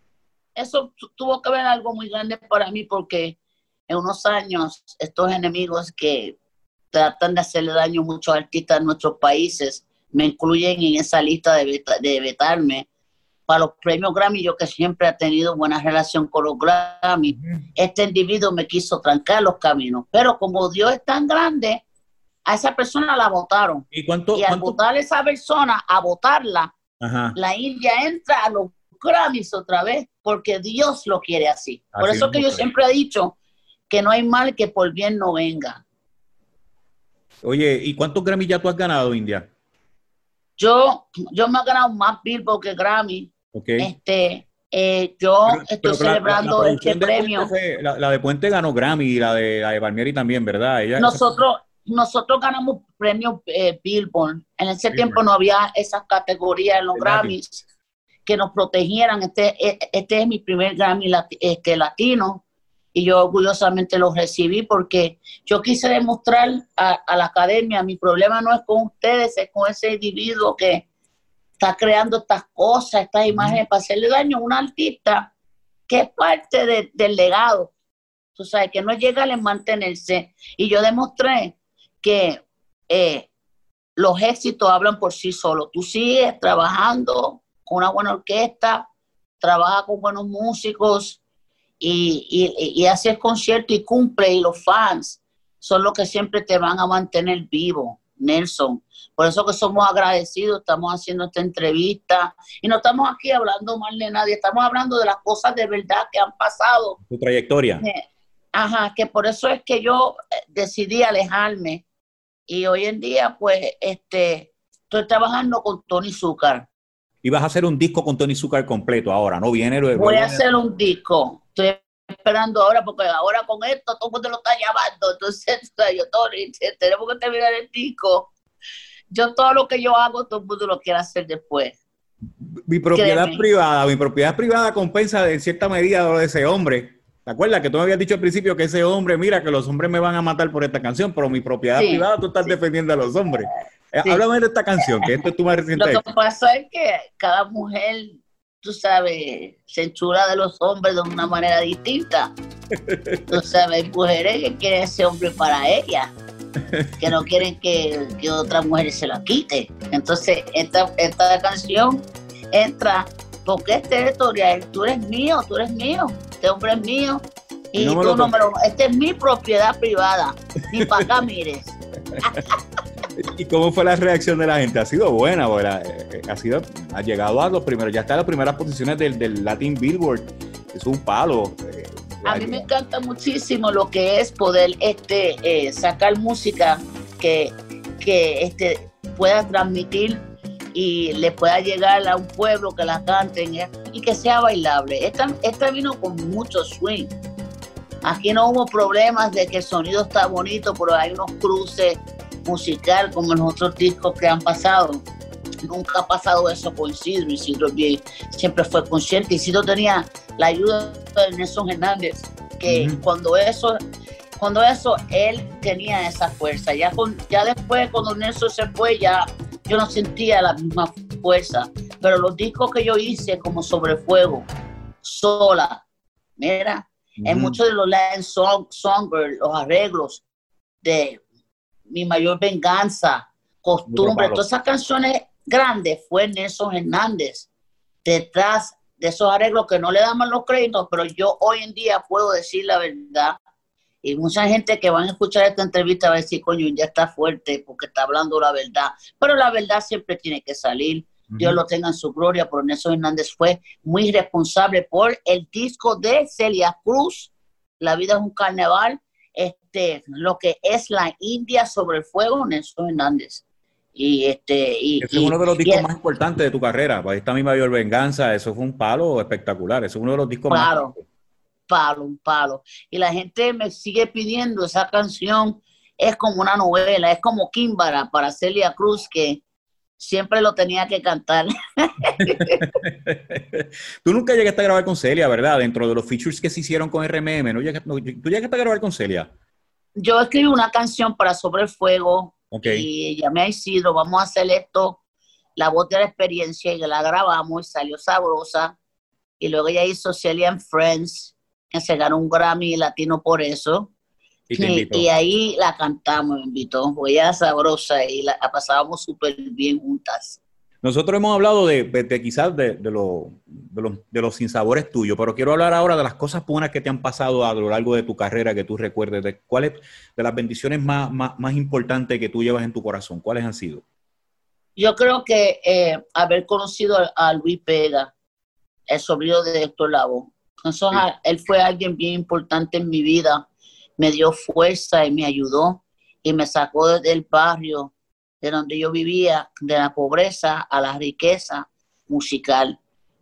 Eso tuvo que ver algo muy grande para mí, porque en unos años estos enemigos que tratan de hacerle daño a muchos artistas en nuestros países, me incluyen en esa lista de vetarme para los premios Grammy. Yo que siempre he tenido buena relación con los Grammy, este individuo me quiso trancar los caminos, pero como Dios es tan grande, a esa persona la votaron. Y al votar a esa persona, a votarla, la India entra a los Grammys otra vez, porque Dios lo quiere así. Por eso es que yo siempre he dicho que no hay mal que por bien no venga. Oye, ¿y cuántos Grammys ya tú has ganado, India? Yo me he ganado más Billboard que Grammy. Okay. Estoy celebrando este premio. La de Puente ganó Grammy y la de Palmieri también, ¿verdad? Nosotros ganamos premios Billboard. En ese tiempo no había esas categorías en los Grammys que nos protegieran. Este es mi primer Grammy latino y yo orgullosamente lo recibí porque yo quise demostrar a la academia, mi problema no es con ustedes, es con ese individuo que está creando estas cosas, estas imágenes para hacerle daño a un artista que es parte del legado. Tú sabes, que no es llegar a mantenerse. Y yo demostré que los éxitos hablan por sí solos. Tú sigues trabajando con una buena orquesta, trabajas con buenos músicos y haces conciertos y cumple, y los fans son los que siempre te van a mantener vivo, Nelson. Por eso que somos agradecidos, estamos haciendo esta entrevista y no estamos aquí hablando mal de nadie, estamos hablando de las cosas de verdad que han pasado. Tu trayectoria. Que por eso es que yo decidí alejarme. Y hoy en día, pues, estoy trabajando con Tony Sucar. Y vas a hacer un disco con Tony Sucar completo ahora, ¿no? Voy a hacer un disco. Estoy esperando ahora, porque ahora con esto todo el mundo lo está llamando. Entonces, yo, Tony, tenemos que terminar el disco. Yo todo lo que yo hago, todo el mundo lo quiere hacer después. Mi propiedad privada compensa en cierta medida lo de ese hombre. ¿Te acuerdas que tú me habías dicho al principio que ese hombre, mira, que los hombres me van a matar por esta canción, pero mi propiedad privada tú estás defendiendo a los hombres? Háblame de esta canción, que esto es tu más reciente. Lo que pasa es que cada mujer, tú sabes, se enchula de los hombres de una manera distinta. Tú sabes, hay mujeres que quieren ese hombre para ellas, que no quieren que otra mujer se la quite. Entonces, esta canción entra porque es territorial. Tú eres mío. Este hombre es mío y no tú número uno. Esta es mi propiedad privada. Ni para acá mires. ¿Y cómo fue la reacción de la gente? Ha sido buena, ¿verdad? Ha llegado a los primeros, ya está en las primeras posiciones del Latin Billboard. Es un palo. A mí me encanta muchísimo lo que es poder sacar música que pueda transmitir y le pueda llegar a un pueblo que la canten y que sea bailable. Esta vino con mucho swing. Aquí no hubo problemas de que el sonido está bonito, pero hay unos cruces musicales como en los otros discos que han pasado. Nunca ha pasado eso con Cidro. Cidro siempre fue consciente. Cidro tenía la ayuda de Nelson Hernández, que cuando eso él tenía esa fuerza. Ya después, cuando Nelson se fue, ya yo no sentía la misma fuerza, pero los discos que yo hice, como Sobre el Fuego, sola, mira, en muchos de los Land Songbird, los arreglos de Mi Mayor Venganza, Costumbre, todas esas canciones grandes, fue Nelson Hernández, detrás de esos arreglos que no le daban los créditos, pero yo hoy en día puedo decir la verdad. Y mucha gente que van a escuchar esta entrevista va a decir, coño, ya está fuerte porque está hablando la verdad. Pero la verdad siempre tiene que salir. Dios lo tenga en su gloria, pero Nelson Hernández fue muy responsable por el disco de Celia Cruz, La vida es un carnaval, lo que es la India, Sobre el fuego, Nelson Hernández. Y ese es uno de los discos más importantes de tu carrera. Ahí está Mi mayor venganza, eso fue un palo espectacular, ese es uno de los discos más... Un palo. Y la gente me sigue pidiendo esa canción, es como una novela, es como Químbara para Celia Cruz, que siempre lo tenía que cantar. Tú nunca llegaste a grabar con Celia, ¿verdad? Dentro de los features que se hicieron con RMM, ¿tú llegaste a grabar con Celia? Yo escribí una canción para Sobre el fuego, y llamé a Cidro, vamos a hacer esto, la voz de la experiencia, y la grabamos, y salió sabrosa, y luego ella hizo Celia and Friends, que se ganó un Grammy latino por eso, y ahí la cantamos, me invitó, porque ella era sabrosa y la pasábamos súper bien juntas. Nosotros hemos hablado de quizás de los sinsabores tuyos, pero quiero hablar ahora de las cosas buenas que te han pasado a lo largo de tu carrera, que tú recuerdes, de cuáles de las bendiciones más importantes que tú llevas en tu corazón, ¿cuáles han sido? Yo creo que haber conocido a Luis Vega, el sobrino de Héctor Lavoe. Entonces, él fue alguien bien importante en mi vida, me dio fuerza y me ayudó y me sacó del barrio de donde yo vivía, de la pobreza a la riqueza musical.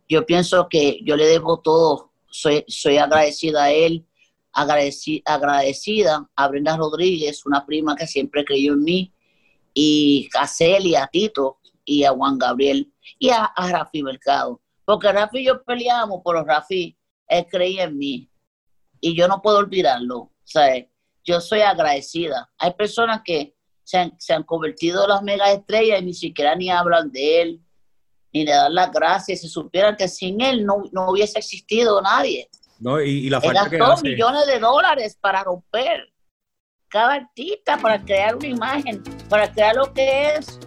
Yo pienso que yo le debo todo, soy agradecida a él, agradecida a Brenda Rodríguez, una prima que siempre creyó en mí, y a Celia, a Tito y a Juan Gabriel y a Rafi Mercado, porque Rafi y yo peleamos por los Rafi. Él creía en mí y yo no puedo olvidarlo, ¿sabes? Yo soy agradecida. Hay personas que se han convertido en las mega estrellas y ni siquiera ni hablan de él, ni le dan las gracias. Si supieran que sin él no hubiese existido nadie. No, y la falta que gastó millones de dólares para romper cada artista, para crear una imagen, para crear lo que es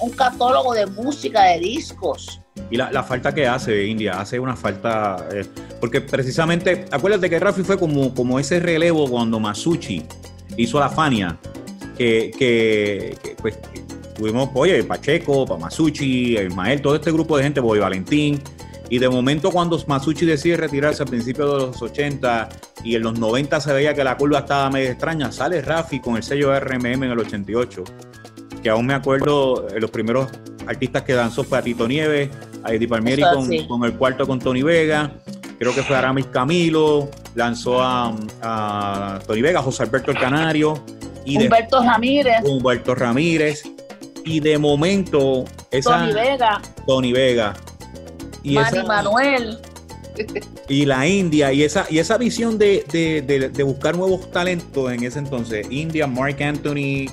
un catálogo de música, de discos. Y la falta que hace, India, hace una falta... porque precisamente, acuérdate que Rafi fue como ese relevo cuando Masucci hizo la Fania, que tuvimos, oye, Pacheco, Masucci, Ismael, todo este grupo de gente, Boy Valentín, y de momento cuando Masucci decide retirarse a principios de los 80 y en los 90 se veía que la curva estaba medio extraña, sale Rafi con el sello de RMM en el 88, que aún me acuerdo, los primeros artistas que danzó fue a Tito Nieves, a Eddie Palmieri con el cuarto con Tony Vega, creo que fue Aramis Camilo, lanzó a Tony Vega, José Alberto el Canario, y Humberto Ramírez, y de momento Tony Vega y Manny Manuel y la India, y esa visión de buscar nuevos talentos en ese entonces, India, Marc Anthony,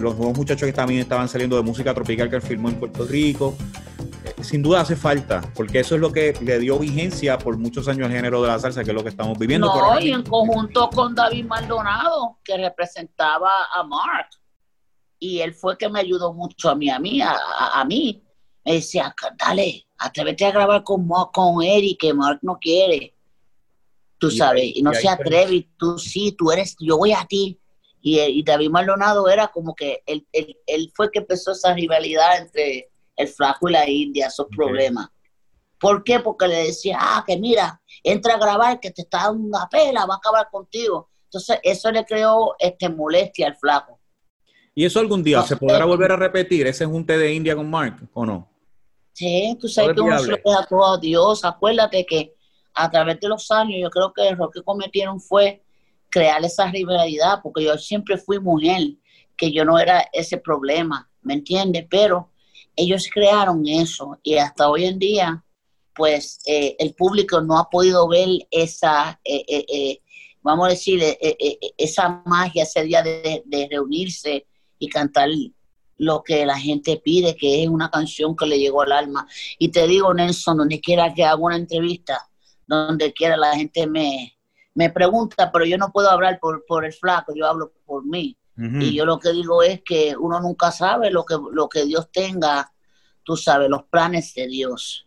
los nuevos muchachos que también estaban saliendo de música tropical que firmó en Puerto Rico, sin duda hace falta, porque eso es lo que le dio vigencia por muchos años al género de la salsa, que es lo que estamos viviendo. No, y en conjunto con David Maldonado, que representaba a Marc, y él fue que me ayudó mucho a mí. Me decía, dale, atrévete a grabar con Eric, que Marc no quiere. Tú sabes, y no se atreve, yo voy a ti. Y David Maldonado era como que él fue que empezó esa rivalidad entre el flaco y la India, esos problemas. ¿Por qué? Porque le decía, que mira, entra a grabar, que te está dando una pela, va a acabar contigo. Entonces, eso le creó molestia al flaco. ¿Y eso algún día se podrá volver a repetir? ¿Ese junte de India con Marc o no? Sí, tú sabes que uno se lo deja todo a Dios. Acuérdate que a través de los años, yo creo que el error que cometieron fue crear esa rivalidad, porque yo siempre fui mujer, que yo no era ese problema, ¿me entiendes? Pero ellos crearon eso, y hasta hoy en día, pues el público no ha podido ver esa magia, ese día de reunirse y cantar lo que la gente pide, que es una canción que le llegó al alma. Y te digo, Nelson, donde quiera que haga una entrevista, donde quiera la gente me pregunta, pero yo no puedo hablar por el flaco, yo hablo por mí. Y yo lo que digo es que uno nunca sabe lo que Dios tenga, tú sabes, los planes de Dios.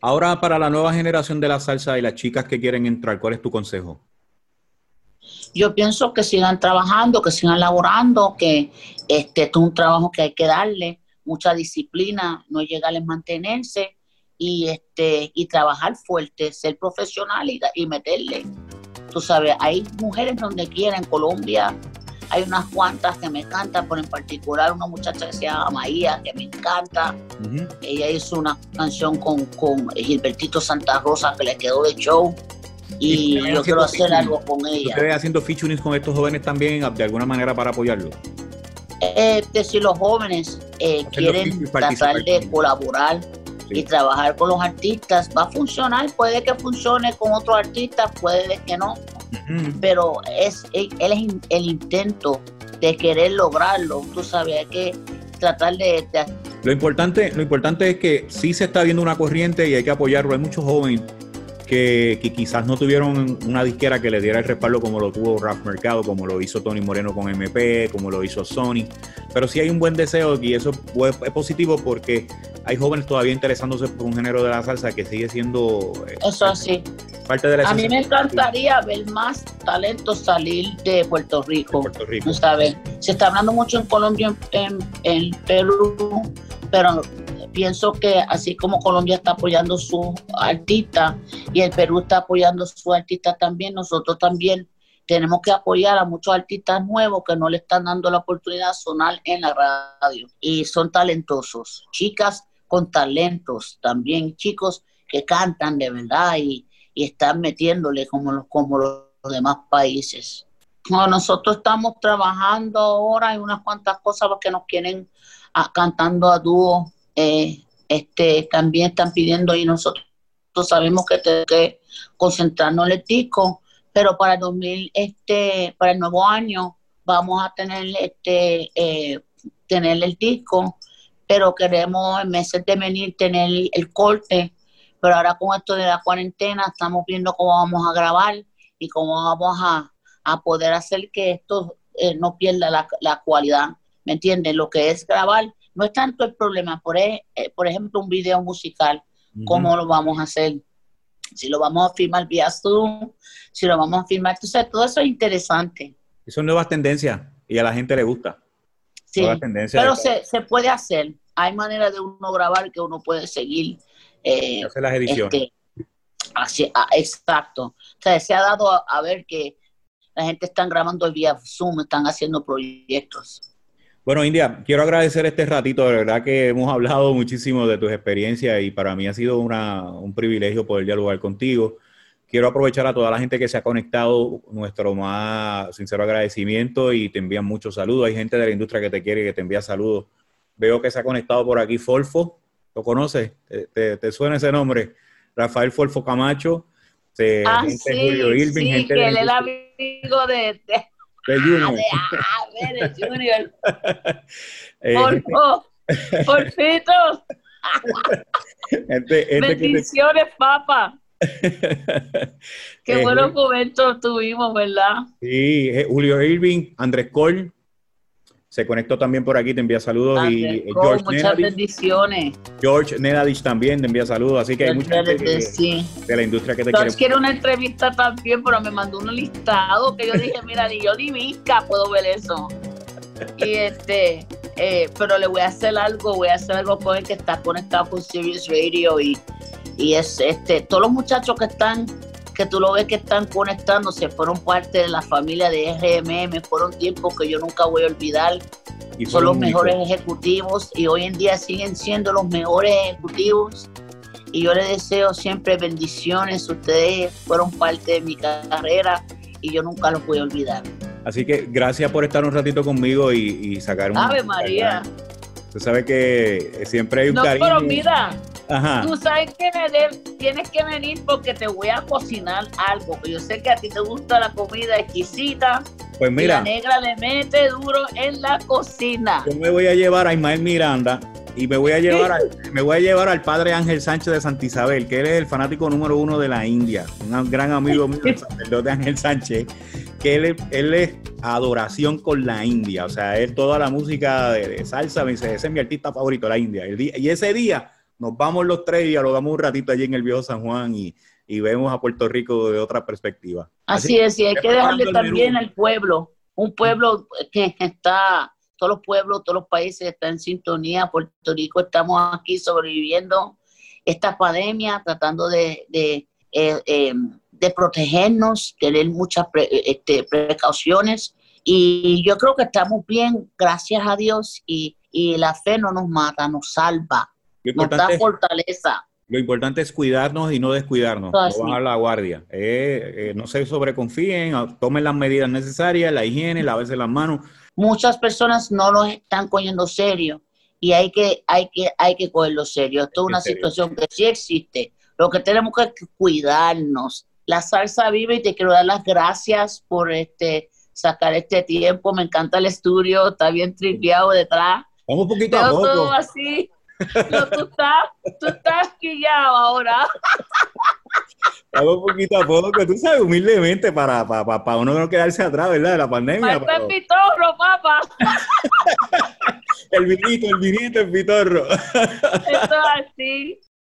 Ahora, para la nueva generación de la salsa y las chicas que quieren entrar, ¿cuál es tu consejo? Yo pienso que sigan trabajando, que sigan laborando, que esto es un trabajo que hay que darle, mucha disciplina, no llegar a mantenerse y trabajar fuerte, ser profesional y meterle. Tú sabes, hay mujeres donde quiera, en Colombia hay unas cuantas que me encantan, pero en particular una muchacha que se llama María, que me encanta. Uh-huh. Ella hizo una canción con Gilbertito Santa Rosa que le quedó de show. Y yo quiero hacer algo con ella. ¿Ustedes haciendo featuring con estos jóvenes también de alguna manera para apoyarlos? Si los jóvenes quieren tratar de colaborar y trabajar con los artistas, va a funcionar. Puede que funcione con otros artistas, puede que no. Uh-huh. Pero es el intento de querer lograrlo. Tú sabes, hay que tratar de... Lo importante es que sí se está viendo una corriente y hay que apoyarlo. Hay muchos jóvenes que quizás no tuvieron una disquera que les diera el respaldo como lo tuvo Rafi Mercado, como lo hizo Tony Moreno con MP, como lo hizo Sony, pero sí hay un buen deseo y eso es positivo porque hay jóvenes todavía interesándose por un género de la salsa que sigue siendo parte de la esencia. A mí me encantaría ver más talento salir de Puerto Rico. ¿No sabes? Se está hablando mucho en Colombia, en Perú, pero pienso que así como Colombia está apoyando a sus artistas y el Perú está apoyando a sus artistas también, nosotros también tenemos que apoyar a muchos artistas nuevos que no le están dando la oportunidad de sonar en la radio. Y son talentosos, chicas con talentos también, chicos que cantan de verdad y están metiéndole como los demás países. Bueno, nosotros estamos trabajando ahora en unas cuantas cosas que nos quieren cantando a dúo. También están pidiendo y nosotros sabemos que tenemos que concentrarnos en el disco, pero para para el nuevo año vamos a tener el disco, pero queremos en meses de venir tener el corte, pero ahora con esto de la cuarentena estamos viendo cómo vamos a grabar y cómo vamos a poder hacer que esto no pierda la cualidad, ¿me entiendes? Lo que es grabar no es tanto el problema, por ejemplo, un video musical, ¿cómo lo vamos a hacer? Si lo vamos a filmar vía Zoom, si lo vamos a filmar, entonces todo eso es interesante. Son nuevas tendencias y a la gente le gusta. Sí, pero se puede hacer. Hay maneras de uno grabar que uno puede seguir. Hacer las ediciones. Exacto. O sea, se ha dado a ver que la gente está grabando vía Zoom, están haciendo proyectos. Bueno, India, quiero agradecer este ratito. De verdad que hemos hablado muchísimo de tus experiencias y para mí ha sido un privilegio poder dialogar contigo. Quiero aprovechar a toda la gente que se ha conectado nuestro más sincero agradecimiento y te envían muchos saludos. Hay gente de la industria que te quiere y que te envía saludos. Veo que se ha conectado por aquí Folfo. ¿Lo conoces? ¿Te suena ese nombre? Rafael Folfo Camacho. Gente Julio Irving. Sí, gente que él es el amigo de Junior. De Junior. Porfito. Bendiciones, papá. Qué buenos momentos tuvimos, ¿verdad? Sí, Julio Irving, Andrés Cole, se conectó también por aquí, te envía saludos. Andrés y Cole, George muchas Nenadich, bendiciones. George Nenadich también te envía saludos, así que hay mucha gente de la industria que te quiere. George quiere una entrevista también, pero me mandó un listado que yo dije, mira, ni yo ni Mica puedo ver eso. Y pero le voy a hacer algo con el que está conectado con Sirius Radio y es todos los muchachos que están, que tú lo ves que están conectándose, fueron parte de la familia de RMM, fueron tiempos que yo nunca voy a olvidar, y son los mejores ejecutivos y hoy en día siguen siendo los mejores ejecutivos y yo les deseo siempre bendiciones, ustedes fueron parte de mi carrera y yo nunca los voy a olvidar. Así que gracias por estar un ratito conmigo y sacar un... ¡Ave María! Tú sabes que siempre hay un cariño. No, pero mira... Ajá. Tú sabes que tienes que venir porque te voy a cocinar algo, que yo sé que a ti te gusta la comida exquisita. Pues mira, la negra le mete duro en la cocina. Yo me voy a llevar a Ismael Miranda y me voy a llevar al padre Ángel Sánchez de Santa Isabel, que él es el fanático número 1 de la India, un gran amigo mío, el sacerdote Ángel Sánchez, que él es adoración con la India, o sea, él toda la música de salsa, me dice, ese es mi artista favorito, la India, y ese día nos vamos los tres y dialogamos un ratito allí en el viejo San Juan y vemos a Puerto Rico de otra perspectiva. Así es, y hay que dejarle también al pueblo, un pueblo que está todos los pueblos, todos los países están en sintonía. Puerto Rico estamos aquí sobreviviendo esta pandemia, tratando de protegernos, tener muchas precauciones. Y yo creo que estamos bien, gracias a Dios, y la fe no nos mata, nos salva, nos da fortaleza. Lo importante es cuidarnos y no descuidarnos, no bajar la guardia. No se sobreconfíen, tomen las medidas necesarias, la higiene, lavarse las manos. Muchas personas no los están cogiendo serio y hay que cogerlo serio. Esto es una situación que sí existe. Lo que tenemos que cuidarnos. La salsa vive y te quiero dar las gracias por sacar este tiempo. Me encanta el estudio, está bien tripeado detrás. Vamos un poquito a poco. Todo así. No, tú estás quillado ahora. Vamos poquito a poco, tú sabes, humildemente, para uno no quedarse atrás, ¿verdad? De la pandemia. Está el pitorro, papá. El vinito, el vinito, el pitorro. Esto es así.